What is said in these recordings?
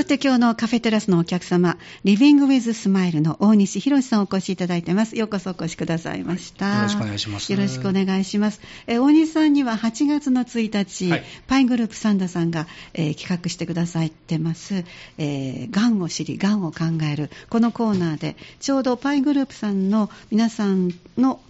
さて今日のカフェテラスのお客様、Living with Smile の大西博さんをお越しいただいてます。ようこそお越しくださいました。よろしくお願いします。よろしくお願いします。大西さんには8月の1日、はい、パイングループサンダさんが、企画してくださってます、がんを知り、がんを考えるこのコーナーでちょうどパイングループさんの皆さんの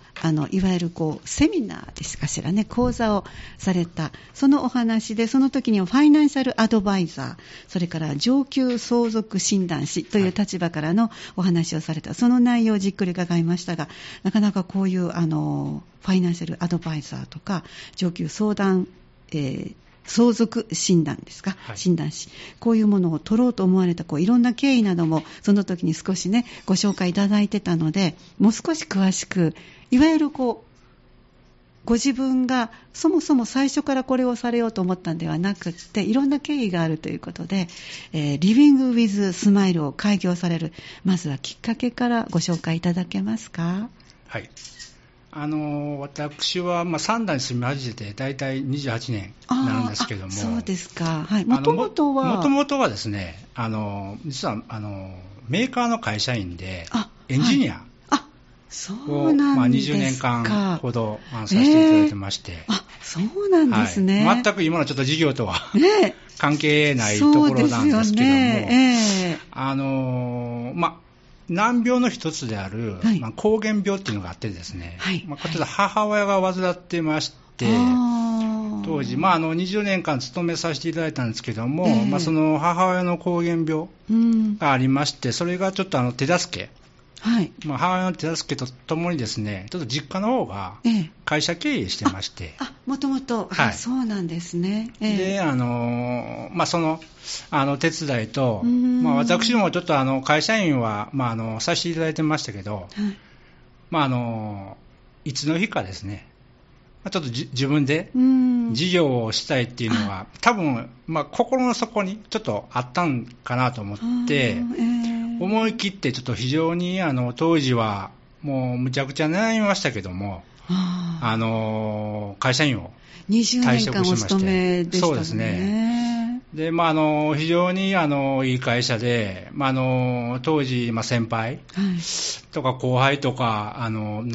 いわゆるこうセミナーですかしらね、講座をされたそのお話で、その時にはファイナンシャルアドバイザー、それから上級相続診断士という立場からのお話をされた、はい、その内容をじっくり伺いましたが、なかなかこういうファイナンシャルアドバイザーとか上級相談、相続診断ですか、はい、診断士、こういうものを取ろうと思われたいろんな経緯などもその時に少しねご紹介いただいてたので、もう少し詳しく、いわゆるご自分がそもそも最初からこれをされようと思ったんではなくって、いろんな経緯があるということで、リビングウィズスマイルを開業される、まずはきっかけからご紹介いただけますか。はい、私は、三段に住み始めて大体28年なんですけども、そうですか、はい、もともとはですね、実はメーカーの会社員でエンジニアを、はい、そうなんですか、20年間ほどさせていただいてまして、そうなんですね、はい、全く今のちょっと事業とは関係ないところなんですけども、ね、難病の一つである、はい、膠原病っていうのがあってですね、はい、例えば母親が患ってまして、はい、当時、20年間勤めさせていただいたんですけども、その母親の膠原病がありまして、それがちょっと手助け、はい、母親の手助けとともにですね、ちょっと実家の方が会社経営してまして、もともと、はい、そうなんですね。で、手伝いと、私もちょっと会社員は、させていただいてましたけど、はい、いつの日かですね、ちょっと自分で事業をしたいっていうのが、多分、心の底にちょっとあったんかなと思って、思い切ってちょっと非常に当時はもうむちゃくちゃ悩みましたけども、会社員を退職しまして、20年間お勤めでしたね。そうですね。で、非常にいい会社で、当時、先輩とか後輩とか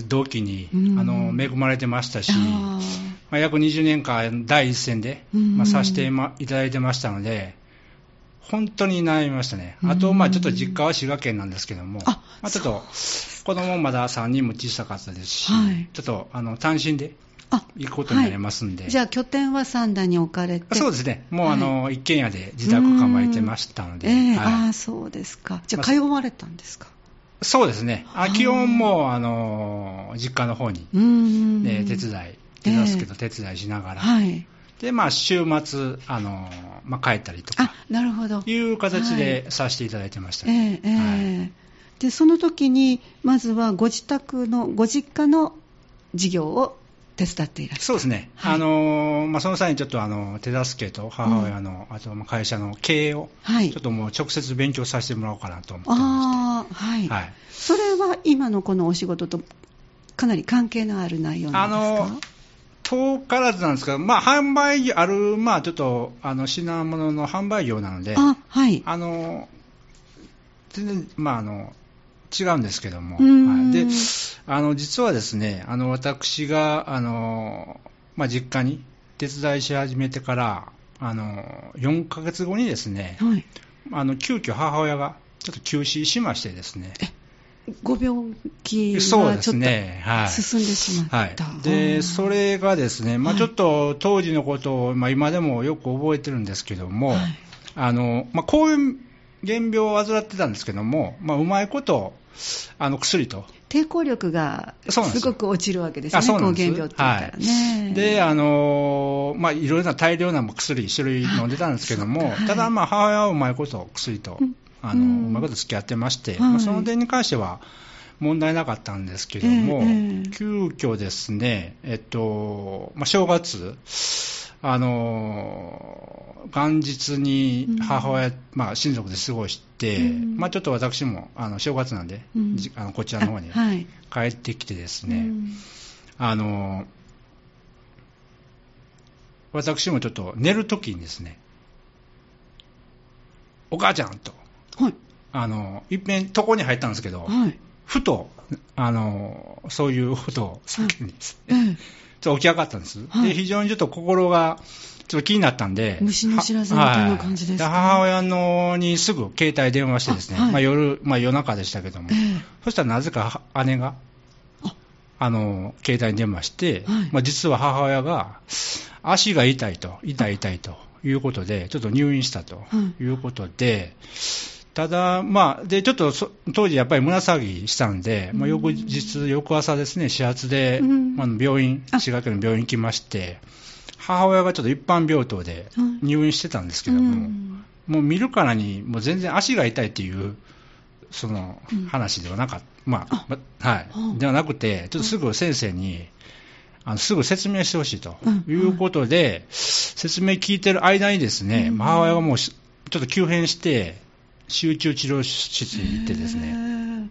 同期に恵まれてましたし、約20年間第一線でさせていただいてましたので、本当に悩みましたね。あと、ちょっと実家は滋賀県なんですけども、ちょっと子供もまだ3人も小さかったですし、はい、ちょっと単身で行くことになりますんで、はい、じゃあ拠点は三田に置かれて、そうですね、もう一軒家で自宅構えてましたので、はい、そうですか。じゃあ通われたんですか。そうですね、基本も実家の方に、手伝い手伝すけど、手伝いしながら、はい、で、週末帰ったりとか、なるほど、いう形でさせていただいてました、はい、で、その時にまずはご実家の事業を手伝っていらっしゃる。そうですね、はい、その際にちょっと手助けと母親の、あと会社の経営を、はい、ちょっともう直接勉強させてもらおうかなと思ってまして、はいはい、それは今のこのお仕事とかなり関係のある内容なんですか。遠からずなんですが、販売ある、ちょっと品物の販売業なので、はい、全然、違うんですけども、はい、で、実はですね、私が実家に手伝いし始めてから4ヶ月後にですね、はい、急遽母親がちょっと急死しましてですね。ご病気がちょっと進んでしまった。はいはい、で、それがですね、ちょっと当時のことを、今でもよく覚えてるんですけども、はい、こういう原病を患ってたんですけども、うまいこと薬と抵抗力がすごく落ちるわけですよね、抗原病って言ったらね。はい、で、いろいろな大量な薬種類飲んでたんですけども、はい、ただ母親はうまいこと薬と、うまいこと付き合ってまして、はい、その点に関しては問題なかったんですけども、急遽ですね、正月、元日に母親、親族で過ごして、ちょっと私も正月なんで、こちらの方に帰ってきてですね、私もちょっと寝るときにですね、お母ちゃんと、はい、いっぺん床に入ったんですけど、はい、ふとそういうことを叫んでですね、はい、ちょっと起き上がったんです、はい、で非常にちょっと心がちょっと気になったんで、虫の知らずみたいな感じですか、ね、はい、で母親にすぐ携帯電話してですね、はい、夜中でしたけども、そしたらなぜか姉が携帯に電話して、はい、実は母親が足が痛いということでちょっと入院したということで、うん、ただでちょっと当時やっぱり胸騒ぎしたんで、うん、翌朝ですね、始発で、うん、滋賀県の病院に来まして、母親がちょっと一般病棟で入院してたんですけども、うん、もう見るからにもう全然足が痛いっていうその話ではなかった、うん、はい、ではなくて、ちょっとすぐ先生にすぐ説明してほしいということで、うん、はい、説明聞いてる間にですね、うん、母親がもうちょっと急変して集中治療室に行ってですね、うん、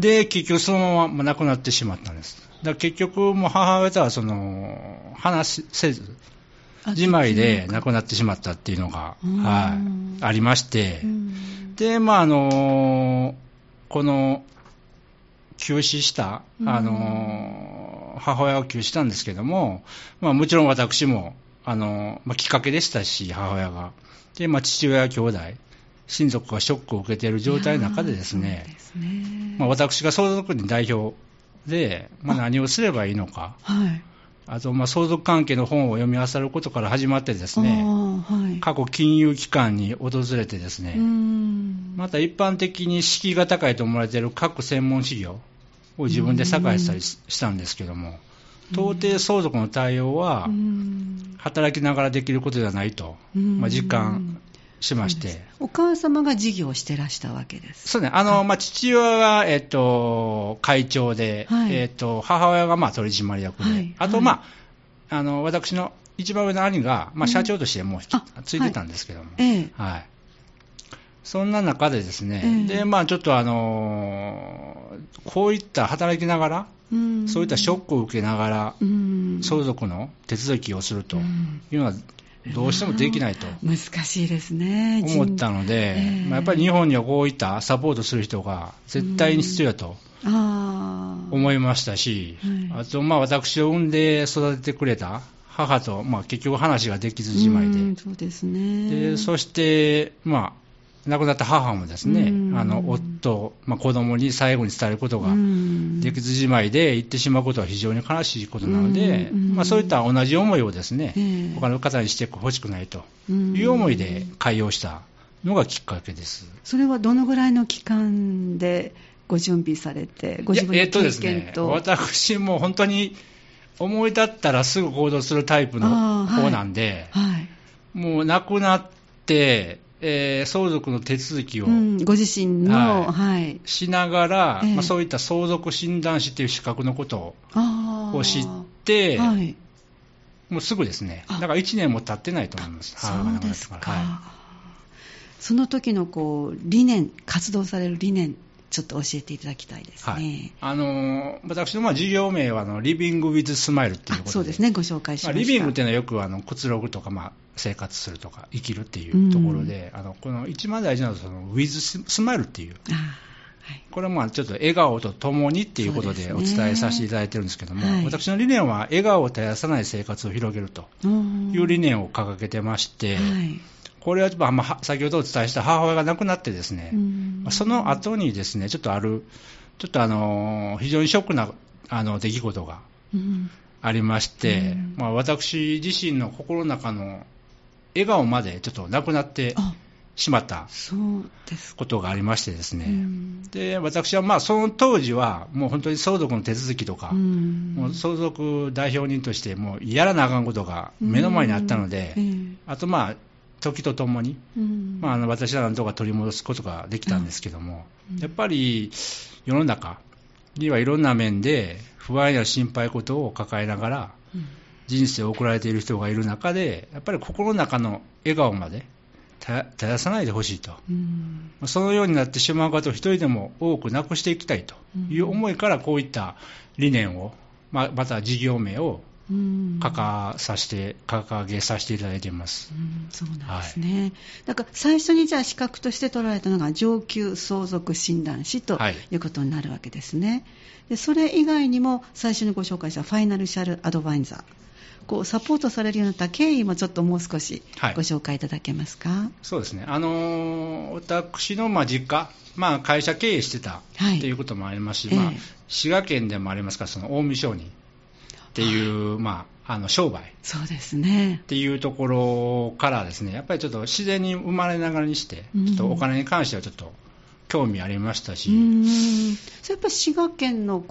で結局そのまま亡くなってしまったんです。だから結局もう母親とはその話せずじまいで亡くなってしまったっていうのが、はい、ありまして、うん、でこの急死した、母親を急死したんですけども、もちろん私もきっかけでしたし、母親がで、父親兄弟親族がショックを受けている状態の中でですね、私が相続人代表で、何をすればいいのか、はい、あと相続関係の本を読み漁ることから始まってですね、はい、過去金融機関に訪れてですね、また一般的に敷居が高いと思われている各専門事業を自分で探したりしたんですけども、到底相続の対応は働きながらできることではないと、実感しまして。お母様が事業をしてらしたわけです。そうね、父親が、会長で、はい、母親が取締役で、はい、あと、私の一番上の兄が、社長としてもうついてたんですけども、はい、はい、そんな中でですね、でちょっとこういった働きながら、そういったショックを受けながら相続の手続きをするというのはどうしてもできないと、難しいですね、思ったので、やっぱり日本にはこういったサポートする人が絶対に必要だと思いましたし、あと私を産んで育ててくれた母と結局話ができずじまいで、そうですね、でそして亡くなった母もですね、夫、子供に最後に伝えることができずじまいで言ってしまうことは非常に悲しいことなので、そういった同じ思いをですね、他の方にしてほしくないという思いで開業したのがきっかけです。それはどのぐらいの期間でご準備されて、ご自分の経験と、私も本当に思い立ったらすぐ行動するタイプの方なんで、はいはい、もう亡くなって相続の手続きを、ご自身の、はい、しながら、そういった相続診断士という資格のことを知って、はい、もうすぐですね、だから1年も経ってないと思います。そうですか、はい、その時の理念、活動される理念、ちょっと教えていただきたいですね。はい、私の事業名はLiving with Smileということで、そうですね、ご紹介しました。リビングというのはよくくつろぐとか、生活するとか生きるというところで、この一番大事なのはWith Smileという、はい、これはちょっと笑顔とともにということでお伝えさせていただいてるんですけども、はい、私の理念は笑顔を絶やさない生活を広げるという理念を掲げてまして、はい、これは先ほどお伝えした母親が亡くなってですね、その後にですね、ちょっと非常にショックな出来事がありまして、私自身の心の中の笑顔までちょっとなくなってしまったことがありましてですね、で私はその当時はもう本当に相続の手続きとか、もう相続代表人としてもうやらなあかんことが目の前にあったので、あと時とともに、私はなんとか取り戻すことができたんですけども、やっぱり世の中にはいろんな面で不安や心配事を抱えながら人生を送られている人がいる中で、やっぱり心の中の笑顔まで絶やさないでほしいと、そのようになってしまう方を一人でも多くなくしていきたいという思いから、こういった理念を、また事業名を掲げさせていただいています。そうなんですね。なんか最初にじゃあ資格として取られたのが上級相続診断士ということになるわけですね。でそれ以外にも最初にご紹介したファイナンシャルアドバイザー、こうサポートされるようになった経緯もちょっともう少しご紹介いただけますか。そうですね、私の実家、会社経営してたということもありますし、滋賀県でもありますから、その近江商人っていう、商売っていうところからですね、やっぱりちょっと自然に生まれながらにして、ちょっとお金に関してはちょっと興味ありましたし、それやっぱり滋賀県の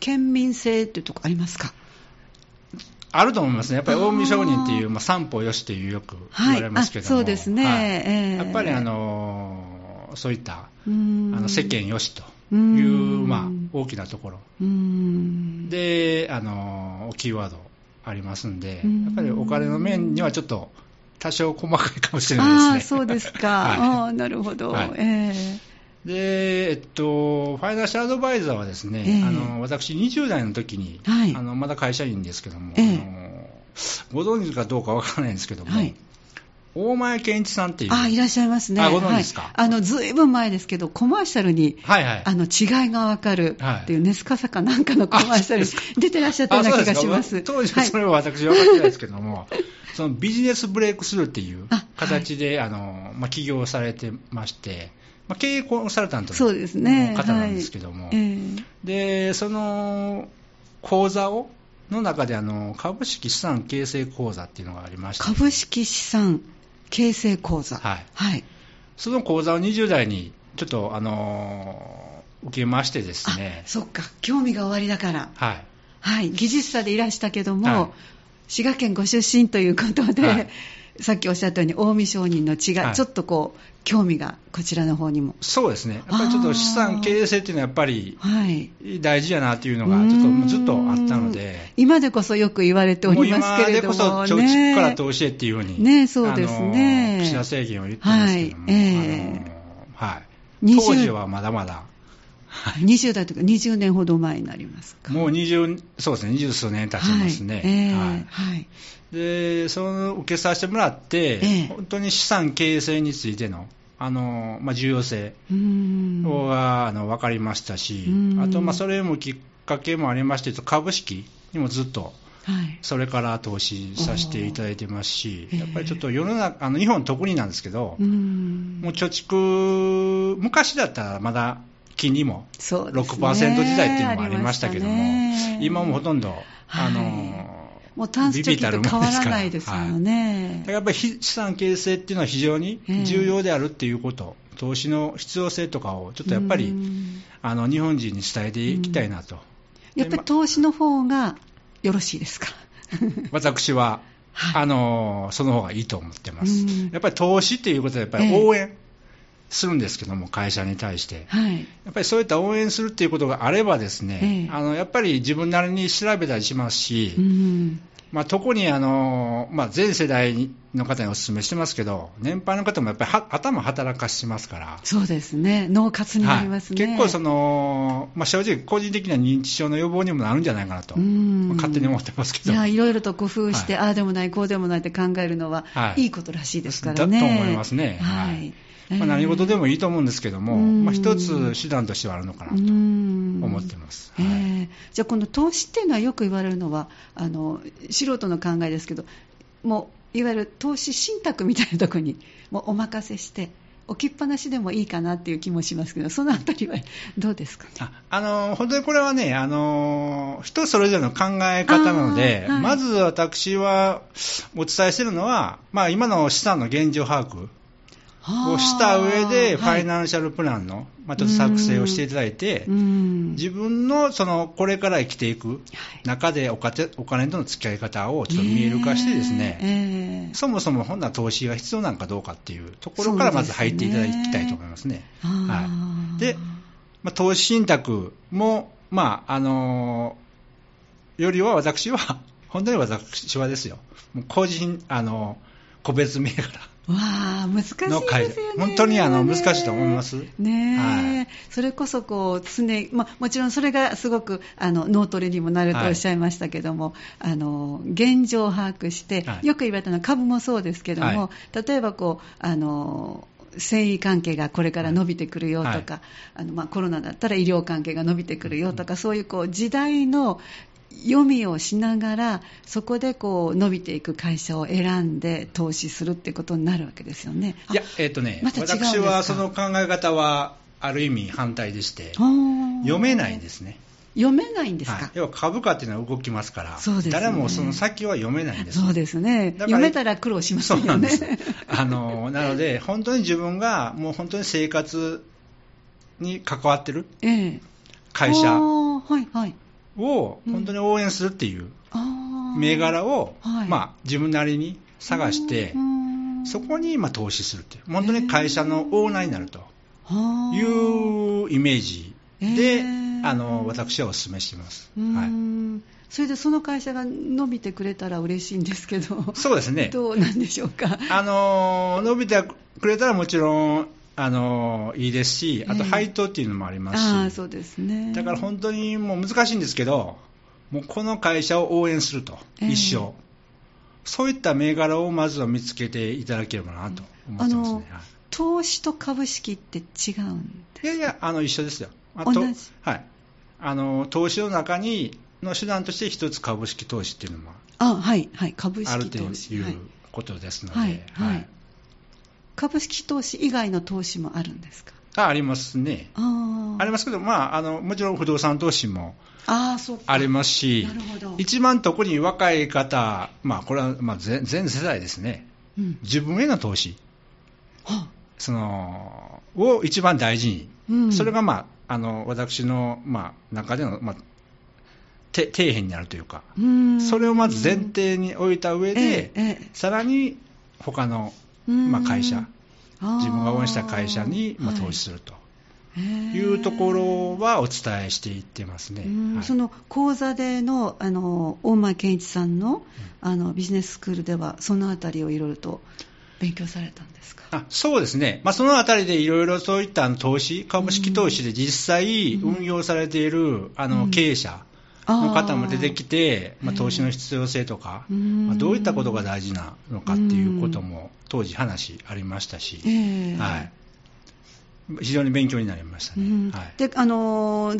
県民性というところありますか。あると思いますね。やっぱり近江商人っていう、三方よしというよく言われますけども、そうですね、やっぱりそういった世間よしという大きなところでキーワードありますんで、やっぱりお金の面にはちょっと多少細かいかもしれないですね。そうですか。なるほど。でファイナンシャルアドバイザーはですね、私20代の時に、まだ会社員ですけども、ご存知かどうかわからないんですけども、大前健一さんっていう、いらっしゃいますね。ご存知ですか。ずいぶん前ですけど、コマーシャルに、違いがわかるっていう、ネスカサかなんかのコマーシャルに出てらっしゃったような気がします。当時はそれは私は分かってないですけども、そのビジネスブレイクスルーっていう形で起業されてまして、経営コンサルタントの方なんですけども、でその講座の中で株式資産形成講座っていうのがありまして、株式資産形成講座、その講座を20代にちょっと受けましてですね。そっか、興味がおありだから、技術者でいらしたけども、滋賀県ご出身ということで、さっきおっしゃったように近江商人の血が、ちょっと興味がこちらの方にも。そうですね、やっぱりちょっと資産形成というのはやっぱり大事やなというのがちょっとずっとあったので、今でこそよく言われておりますけれども、今でこそ貯蓄から投資へっていうように、そうですね、岸田政権は言ってますけども、当時はまだまだ、20代というか20年ほど前になりますか。もうそうですね、20数年経ちますね。でその受けさせてもらって、本当に資産形成についての、重要性は分かりましたし、あと、それもきっかけもありまして、株式にもずっとそれから投資させていただいてますし、やっぱりちょっと世の中、日本特になんですけど、もう貯蓄、昔だったらまだ金利も 6% 時代っていうのもありましたけども、今もほとんど、もうタンス貯金と変わらないですよね。やっぱり資産形成っていうのは非常に重要であるっていうこと、投資の必要性とかをちょっとやっぱり日本人に伝えていきたいなと。やっぱり投資の方がよろしいですか。私は、その方がいいと思ってます。やっぱり投資っていうことはやっぱり応援するんですけども、会社に対して、やっぱりそういった応援するっていうことがあればですね、やっぱり自分なりに調べたりしますし、特に全世代の方にお勧めしてますけど、年配の方もやっぱり頭働かしますから。そうですね、脳活になりますね。結構正直個人的な認知症の予防にもなるんじゃないかなと、勝手に思ってますけど。いろいろと工夫して、ああでもないこうでもないって考えるのは、いいことらしいですからね。だと思いますね。何事でもいいと思うんですけども、一つ手段としてはあるのかなと思ってます。じゃあこの投資っていうのは、よく言われるのは素人の考えですけど、もういわゆる投資信託みたいなところにもうお任せして置きっぱなしでもいいかなっていう気もしますけど、そのあたりはどうですかね。本当にこれはね、人それぞれの考え方なので、まず私はお伝えしているのは、今の資産の現状把握をした上で、ファイナンシャルプランのちょっと作成をしていただいて、自分のこれから生きていく中で、お金との付き合い方をちょっと見える化してですね、そもそも本来投資が必要なのかどうかっていうところからまず入っていただきたいと思いますね。で、投資信託も、よりは私は、本当に私はですよ、個別銘柄わあ難しいですよね。本当に難しいと思いますね、はい、それこそこう常、もちろんそれがすごく脳トレにもなるとおっしゃいましたけども、はい、現状を把握して、はい、よく言われたのは株もそうですけども、はい、例えばこう繊維関係がこれから伸びてくるよとか、はい、コロナだったら医療関係が伸びてくるよとか、うん、そういうこう時代の読みをしながらそこでこう伸びていく会社を選んで投資するってことになるわけですよね。いや、また違うんですか？私はその考え方はある意味反対でして、読めないですね。読めないんですか？はい、要は株価っていうのは動きますから、ね、誰もその先は読めないんです。そうですね。読めたら苦労しますよね。そうなんです。なので本当に自分がもう本当に生活に関わってる会社を本当に応援するっていう銘柄を自分なりに探して、そこに投資するっていう、本当に会社のオーナーになるというイメージで、私はお勧めしています、はい、それでその会社が伸びてくれたら嬉しいんですけど。そうですね。どうなんでしょうか？伸びてくれたらもちろんいいですし、あと配当っていうのもありますし、そうですね。だから本当にもう難しいんですけど、もうこの会社を応援すると、一生そういった銘柄をまずは見つけていただければなと思ってますね。投資と株式って違うんですか？いや一緒ですよ。同じ、はい、投資の中にの手段として一つ株式投資っていうのもあるということですので、はいはいはい、株式投資以外の投資もあるんですか？ありますね。ありますけど、もちろん不動産投資もありますし、なるほど。一番特に若い方、これは全世代ですね、うん、自分への投資を一番大事に、うん、それが私の中での底辺になるというか、それをまず前提に置いた上で、さらに他の会社、自分が応援した会社に投資するというところはお伝えしていってますね。はい、その講座での大前健一さんの、ビジネススクールではそのあたりをいろいろと勉強されたんですか？そうですね、そのあたりでいろいろそういった投資、株式投資で実際運用されている、経営者の方も出てきて、投資の必要性とか、どういったことが大事なのかっていうことも当時話ありましたし、はい、非常に勉強になりましたね。はい、で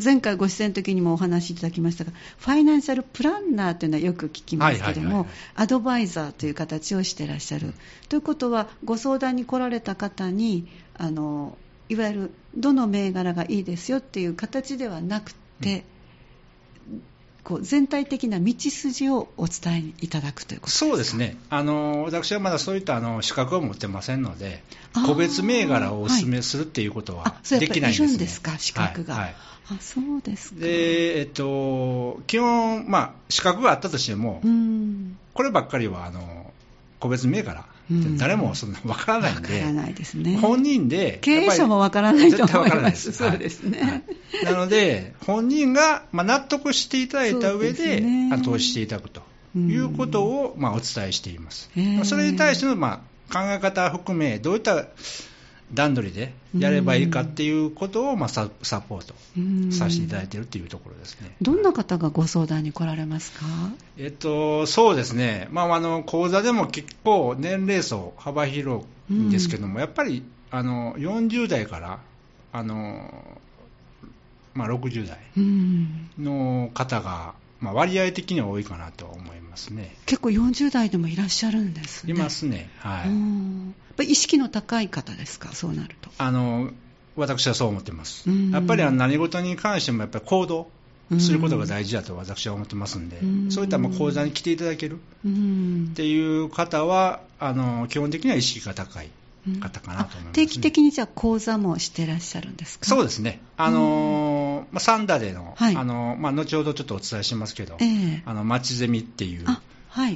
前回ご出演の時にもお話いただきましたが、ファイナンシャルプランナーというのはよく聞きますけども、アドバイザーという形をしていらっしゃる、ということはご相談に来られた方にいわゆるどの銘柄がいいですよっていう形ではなくて、こう全体的な道筋をお伝えいただくということですか？そうですね。私はまだそういった資格を持ってませんので、個別銘柄をお勧めするっていうことはできないんですね。そうやっぱりいるんですか、資格が？はいはい、そうですか。で、基本、資格があったとしても、こればっかりは個別銘柄誰もそんな分からないんで、本人で、経営者も分からないと思います。そうですね、はいはい、なので本人が納得していただいた上で投資していただくということをお伝えしています。それに対しての考え方含め、どういった段取りでやればいいかっていうことをサポートさせていただいているというところですね。どんな方がご相談に来られますか？そうですね、講座でも結構年齢層幅広いんですけども、やっぱり40代から60代の方が割合的には多いかなと思いますね。結構40代でもいらっしゃるんですね。いますね、はい、やっぱり意識の高い方ですか？そうなると私はそう思ってます。やっぱり何事に関してもやっぱり行動することが大事だと私は思ってますんで、そういった講座に来ていただけるっていう方は基本的には意識が高い方かなと思いますね。定期的にじゃあ講座もしてらっしゃるんですか？そうですね、サンダーでの、はい、後ほどちょっとお伝えしますけど、マッチゼミっていう、はい、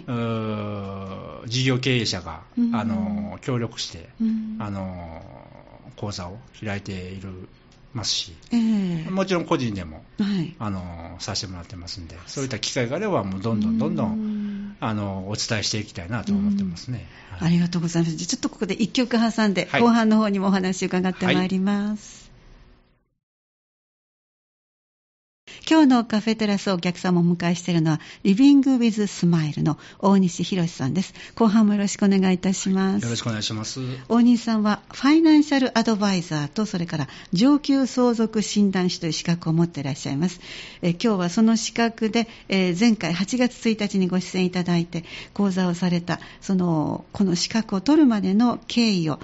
事業経営者が、協力して、講座を開いていますし、もちろん個人でも、させてもらってますんで、そういった機会があればもうどんどんお伝えしていきたいなと思ってますね、はい、ありがとうございます。じゃあちょっとここで1曲挟んで、はい、後半の方にもお話伺ってまいります、はい。今日のカフェテラスをお客様をお迎えしているのは Living with Smile の大西博さんです。後半もよろしくお願いいたします。よろしくお願いします。大西さんはファイナンシャルアドバイザーとそれから上級相続診断士という資格を持っていらっしゃいます。今日はその資格で、前回8月1日にご出演いただいて講座をされたこの資格を取るまでの経緯を、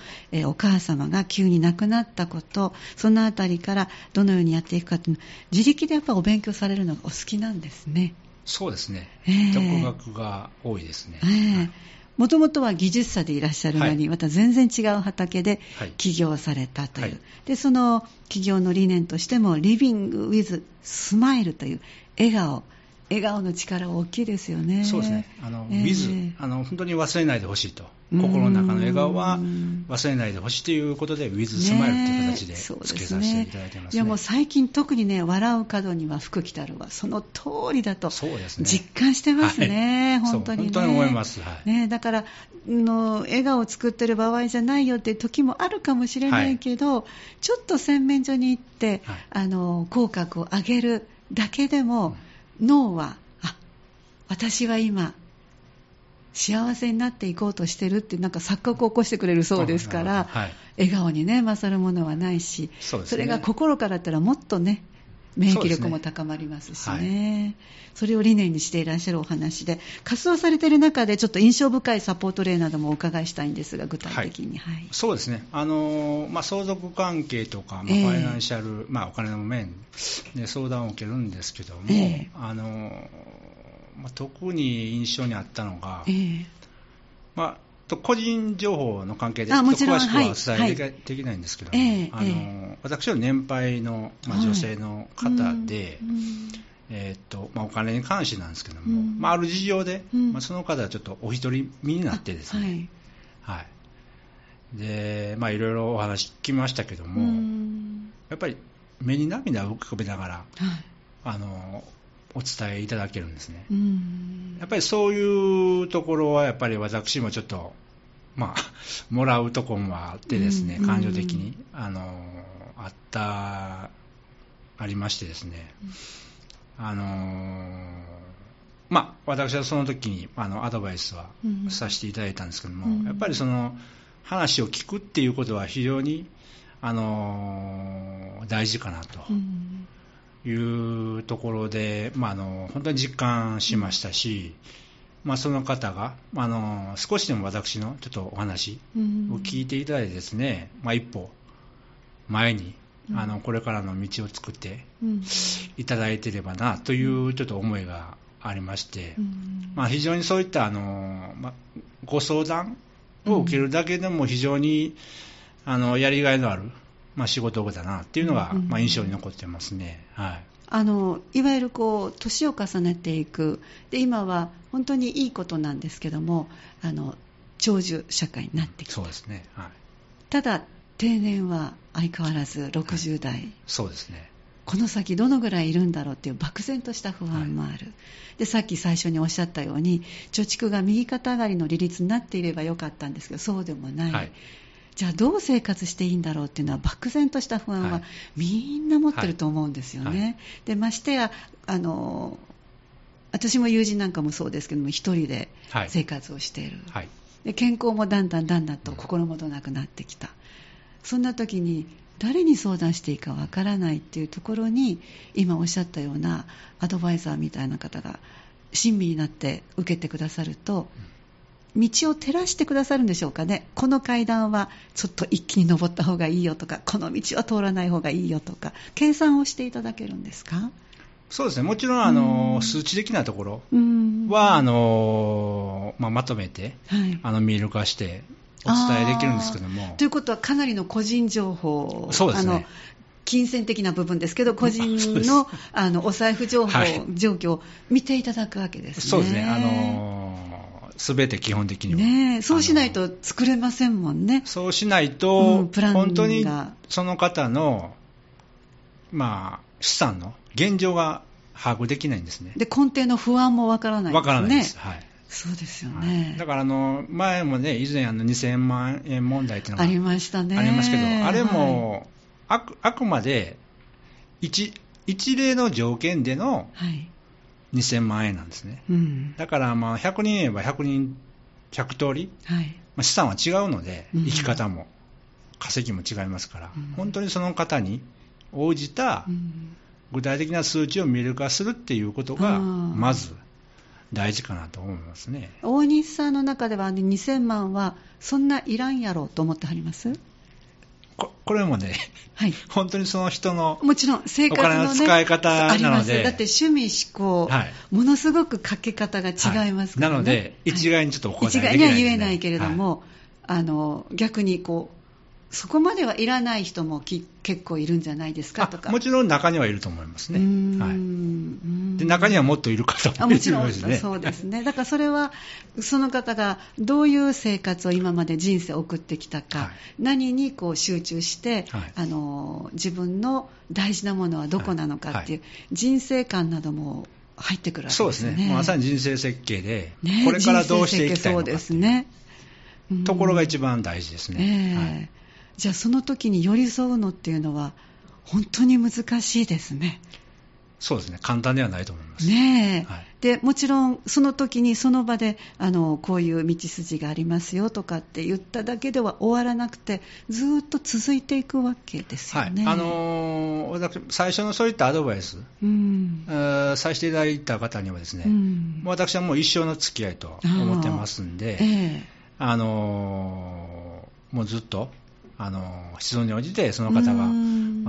お母様が急に亡くなったことそのあたりからどのようにやっていくかというの自力でやっぱりお勉強されるのがお好きなんですね。そうですね、独学が多いですね。もともとは技術者でいらっしゃるのに、はい、また全然違う畑で起業されたという、はい、でその起業の理念としてもリビング・ウィズ・スマイルという笑顔の力大きいですよね。そうですね。ウィズ、本当に忘れないでほしいと、心の中の笑顔は忘れないでほしいということでウィズスマイルという形でつけさせていただいてますね。いやもう最近特にね、笑う角には福来たるはその通りだと実感してますね。はい、本当にね。本当に思います。はい、ね、だから笑顔を作ってる場合じゃないよって時もあるかもしれないけど、はい、ちょっと洗面所に行って、はい、口角を上げるだけでも、脳は私は今幸せになっていこうとしてるってなんか錯覚を起こしてくれるそうですから、はい、笑顔にね勝るものはないし ね、それが心からだったらもっとね免疫力も高まりますしね、はい、それを理念にしていらっしゃるお話で活動されている中でちょっと印象深いサポート例などもお伺いしたいんですが具体的に、はいはい、そうですね、相続関係とか、ファイナンシャル、お金の面で相談を受けるんですけども、特に印象にあったのが、個人情報の関係でちょっと詳しくはお伝えできないんですけど、私より年配の、女性の方で、お金に関してなんですけども、ある事情で、その方はちょっとお一人身になってですね、はい、でいろいろお話聞きましたけども、やっぱり目に涙を浮かべながら、お伝えいただけるんですね。やっぱりそういうところはやっぱり私もちょっともらうところもあってですね、感情的にありましてですね、私はその時にアドバイスはさせていただいたんですけども、やっぱりその話を聞くっていうことは非常に大事かなと、いうところで、本当に実感しましたし、その方が少しでも私のちょっとお話を聞いていただいてですね、一歩前にこれからの道を作っていただいてればなというちょっと思いがありまして、非常にそういったご相談を受けるだけでも非常にやりがいのある仕事だなっていうのが、印象に残ってますね。はい、いわゆる年を重ねていくで今は本当にいいことなんですけども長寿社会になってきてそうですね、はい、ただ定年は相変わらず60代、はい、そうですね。この先どのぐらいいるんだろうっていう漠然とした不安もある、はい、でさっき最初におっしゃったように貯蓄が右肩上がりの利率になっていればよかったんですけどそうでもない、はい、じゃあどう生活していいんだろうっていうのは漠然とした不安はみんな持ってると思うんですよね、はいはい、でましてや私も友人なんかもそうですけども一人で生活をしている、はい、で健康もだんだんと心もとなくなってきた、そんな時に誰に相談していいかわからないっていうところに今おっしゃったようなアドバイザーみたいな方が親身になって受けてくださると、道を照らしてくださるんでしょうかね。この階段はちょっと一気に登った方がいいよとか、この道は通らない方がいいよとか計算をしていただけるんですか。そうですね、もちろん数値的なところはまとめて、はい、見える化してお伝えできるんですけども、ということはかなりの個人情報、そうですね、金銭的な部分ですけど個人の、お財布情報、はい、状況を見ていただくわけですね。そうですね、すべて基本的には、ね、そうしないと作れませんもんね。そうしないと、プランが本当にその方の、資産の現状が把握できないんですね。で根底の不安もわからないですね。わからないです、はい、そうですよね、はい、だから前もね、以前2000万円問題っていうのがありましたね。ありましたけど、あれも、はい、あくまで 一例の条件での2000万円なんですね、はい、うん、だから100人いれば100通り、はい、資産は違うので、生き方も稼ぎも違いますから、うん、本当にその方に応じた具体的な数値を見る化するっていうことがまず大事かなと思いますね。大西さんの中では2000万はそんないらんやろうと思ってはります？これもね、はい、本当にその人のもちろん生活の、ね、お金の使い方なのであります。だって趣味嗜好、はい、ものすごくかけ方が違いますから、ね、はい、なので一概にちょっとお答えできない、ね、一概には言えないけれども、はい、逆にそこまではいらない人も結構いるんじゃないですかとか。もちろん中にはいると思いますね。はい、で中にはもっといる方もいると思いますね。そうですね。だからそれはその方がどういう生活を今まで人生を送ってきたか、はい、何に集中して、はい、自分の大事なものはどこなのかっていう人生観なども入ってくるわけですね。そうですね。まさに人生設計で、ね、これからどうしていきたいのかっていう、そうですね、ところが一番大事ですね。はい、じゃあその時に寄り添うのっていうのは本当に難しいですね。そうですね、簡単ではないと思いますね。え、はい、でもちろんその時にその場でこういう道筋がありますよとかって言っただけでは終わらなくて、ずっと続いていくわけですよね。はい、最初のそういったアドバイス、うん、させていただいた方にはですね、うん、私はもう一生の付き合いと思ってますんで、もうずっと必要に応じてその方が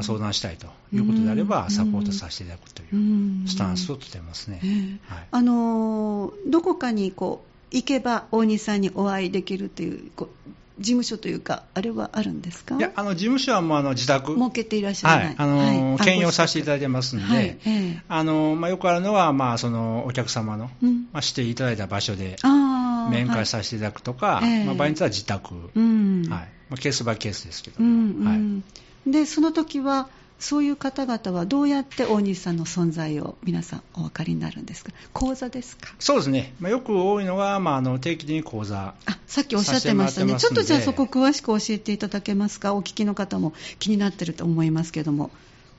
相談したいということであればサポートさせていただくというスタンスをとってますね。はい、どこかに行けば大西さんにお会いできるという事務所というかあれはあるんですか？いや、事務所はもう自宅設けていらっしゃらない、はい、兼用させていただいてますので、はい、よくあるのはそのお客様の、うん、していただいた場所で面会させていただくとか、はい、場合によっては自宅、うん、はい、ケースバイケースですけど、うんうん、はい、でその時はそういう方々はどうやって大西さんの存在を皆さんお分かりになるんですか？講座ですか？そうですね、よく多いのが、定期的に講座、さっきおっしゃってましたね。ちょっとじゃあそこ詳しく教えていただけますか？お聞きの方も気になってると思いますけども、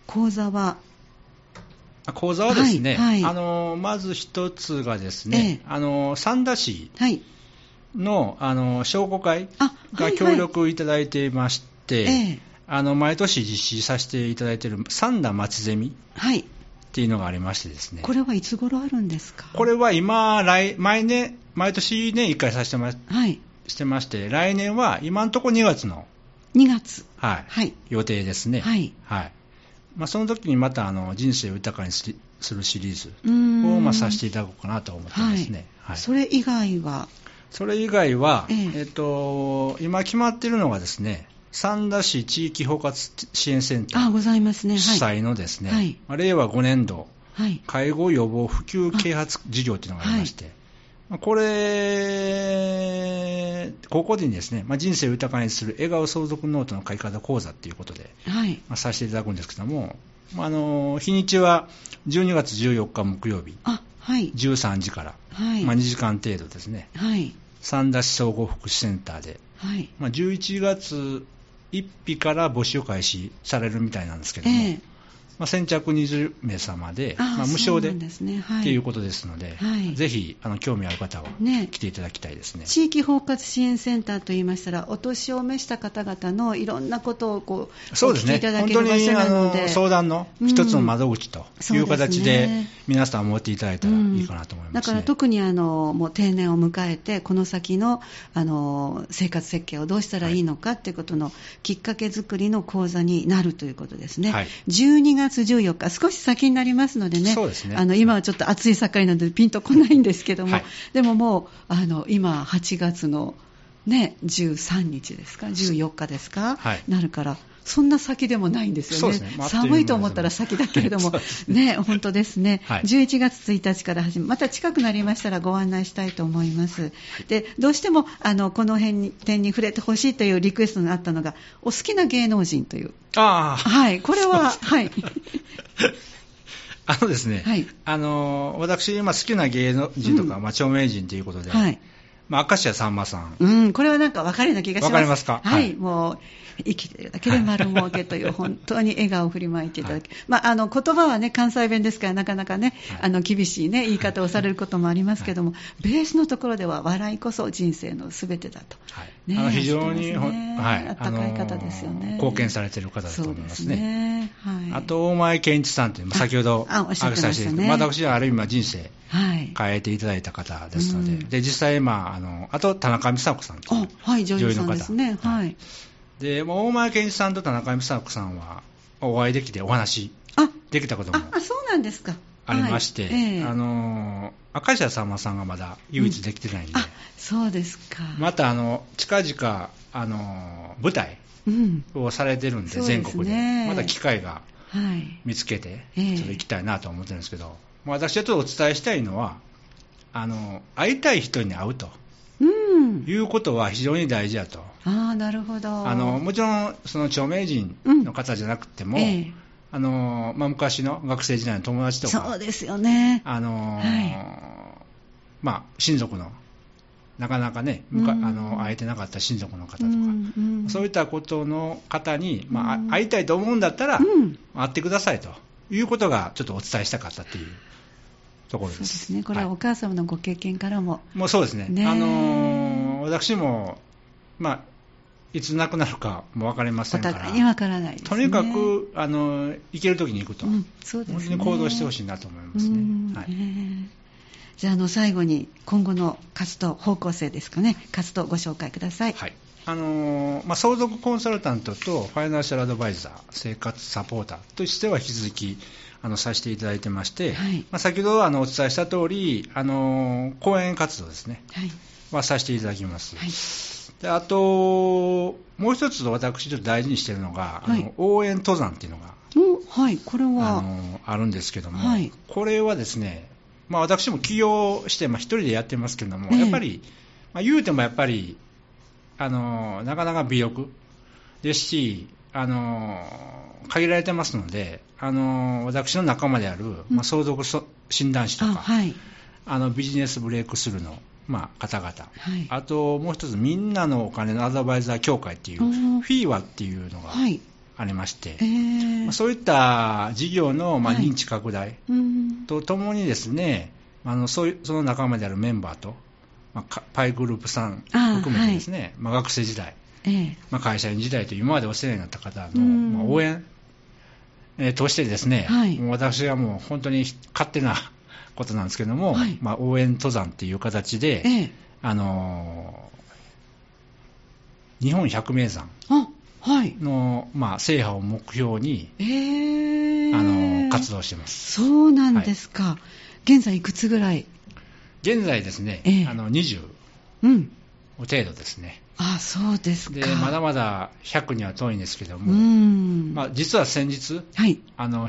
講座はですね、はいはい、まず一つがですね、三田市、はい、の商工会が協力いただいていまして、はいはい、毎年実施させていただいている三田まちゼミっていうのがありましてですね、これはいつ頃あるんですか？これは今毎年ね1回させてしてまして、来年は今のところ2月、はいはい、予定ですね。はいはい、その時にまた人生を豊かにするシリーズをさせていただこうかなと思ってますね。はいはい、それ以外は、今決まっているのがですね、三田市地域包括支援センターございますね。主催のですね、はい、令和5年度、はい、介護予防普及啓発事業というのがありまして、はい、ここでですね、人生を豊かにする笑顔相続ノートの書き方講座ということで、はい、させていただくんですけども、日にちは12月14日木曜日、はい、13時から、はい、2時間程度ですね、はい、三田市総合福祉センターで、はい、11月1日から募集開始されるみたいなんですけども、先着20名様で、無償でということですので、はい、ぜひ興味ある方は来ていただきたいですね。ね、地域包括支援センターといいましたら、お年を召した方々のいろんなことをそうですね、お聞きいただける場所なので、本当に相談の一つの窓口という形で皆さん思っていただいたらいいかなと思いますね。だから特にもう定年を迎えてこの先の、生活設計をどうしたらいいのかということのきっかけ作りの講座になるということですね。はい、12月14日、少し先になりますのでね、そうですね、今はちょっと暑い盛りなのでピンとこないんですけども、はい、でももう今8月の、ね、13日ですか、14日ですか、はい、なるからそんな先でもないんですよ ね。 そうですね、寒いと思ったら先だけれどもね、本当ですね、はい、11月1日から始め、また近くなりましたらご案内したいと思います。でどうしてもこの点に触れてほしいというリクエストがあったのが、お好きな芸能人という、はい、これははいですね、はい、私今好きな芸能人とか、まあ、著名人ということで、はい、まあ、明石家さんまさん、うん、これはなんか分かるような気がします。分かりますか、はい、はい、もう生きてるだけで丸儲けという、本当に笑顔を振りまいていただき、はい、まあ、言葉は、ね、関西弁ですからなかなか、ね、はい、厳しい、ね、言い方をされることもありますけども、はい、ベースのところでは笑いこそ人生のすべてだと、はい、ね、非常に、ね、はい、あったかい方ですよね。貢献されている方だと思います ね、はい、あと大前健一さんという、先ほどおっしゃってましたね、私はある意味人生変えていただいた方ですので、うん、で実際、まあ、あと田中美佐子さんという、はい、女優さんですね、はい、で大前健一さんと田中美佐子さんはお会いできてお話できたこともありまして、明石家さんまさんがまだ唯一できてないんで、うん、あ、そうですか。また近々舞台をされてるんで、うん、全国で、ね、また機会が見つけて、はい、ちょっと行きたいなと思ってるんですけど、私はちょっとお伝えしたいのは会いたい人に会うと、うん、いうことは非常に大事だと。あ、なるほど。もちろんその著名人の方じゃなくても、うん、まあ、昔の学生時代の友達とか、そうですよね、はい、まあ、親族のなかなかね、会えてなかった親族の方とか、うんうん、そういったことの方に、まあ、会いたいと思うんだったら、うん、会ってくださいということがちょっとお伝えしたかったというところです。そうですね、これはお母様のご経験からも、はい、もうそうですね、ね、私も、まあ、いつ亡くなるかも分かりませんから、お互いに分からないですね。とにかく行けるときに行くと、うん、そうですね、本当に行動してほしいなと思いますね、うん、はい、じゃあ、最後に今後の活動方向性ですかね、活動をご紹介ください。はい、まあ、相続コンサルタントとファイナンシャルアドバイザー、生活サポーターとしては引き続きさせていただいてまして、はい、まあ、先ほどお伝えした通り講演活動ですね、はい、はさせていただきます、はい、で、あともう一つ私ちょっと大事にしているのが、はい、応援登山というのが、はい、これはあるんですけども、はい、これはですね、まあ、私も起業して、まあ、一人でやってますけども、やっぱり、まあ、言うてもやっぱりなかなか微力ですし、限られてますので、私の仲間である、まあ、相続診断士とか、はい、ビジネスブレイクスルーの、まあ、方々、はい、あともう一つみんなのお金のアドバイザー協会っていう、フィーワっていうのがありまして、はい、まあ、そういった事業の、まあ、認知拡大とともにですね、はい、その仲間であるメンバーと、まあ、パイグループさん含めてですね、はい、まあ、学生時代、まあ、会社員時代という今までお世話になった方の、まあ、応援としてですね、はい、もう私はもう本当に勝手なことなんですけども、はい、まあ、応援登山という形で、日本百名山の、まあ、制覇を目標に、活動しています。そうなんですか、はい、現在いくつぐらい？現在ですね、20程度ですね、うん、あ、そうですか。で、まだまだ100には遠いんですけども、うん、まあ、実は先日、はい、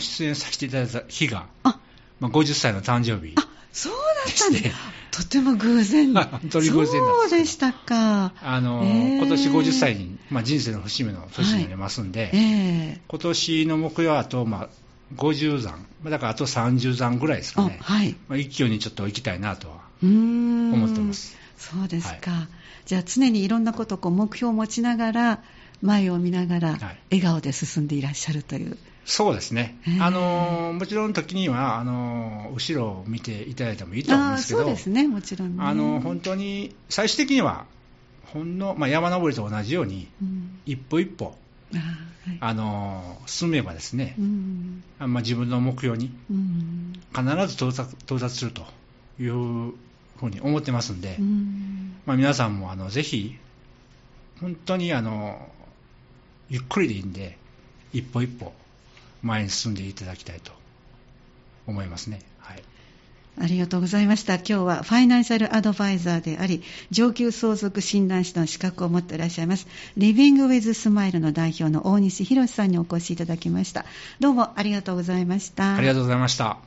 出演させていただいた日が、あ、まあ、50歳の誕生日でして、あ、そうだったんです。とても偶然、本当に偶然なんです。そうでしたか。今年50歳に、まあ、人生の節目の年になりますんで、はい、今年の目標はあと、まあ、50山、だからあと30山ぐらいですかね、はい、まあ、一挙にちょっと行きたいなとは思ってます。そうですか、はい、じゃあ常にいろんなことを目標を持ちながら前を見ながら笑顔で進んでいらっしゃるという、はい、そうですね、もちろん時には後ろを見ていただいてもいいと思うんですけど、そうですね、もちろん、ね、本当に最終的にはほんの、まあ、山登りと同じように、うん、一歩一歩進めばですね、うん、まあ、自分の目標に必ず到達するというふうに思ってますんで、うん、まあ、皆さんもぜひ本当にゆっくりでいいんで一歩一歩前に進んでいただきたいと思いますね、はい、ありがとうございました。今日はファイナンシャルアドバイザーであり上級相続診断士の資格を持っていらっしゃいます Living with Smile の代表の大西博さんにお越しいただきました。どうもありがとうございました。ありがとうございました。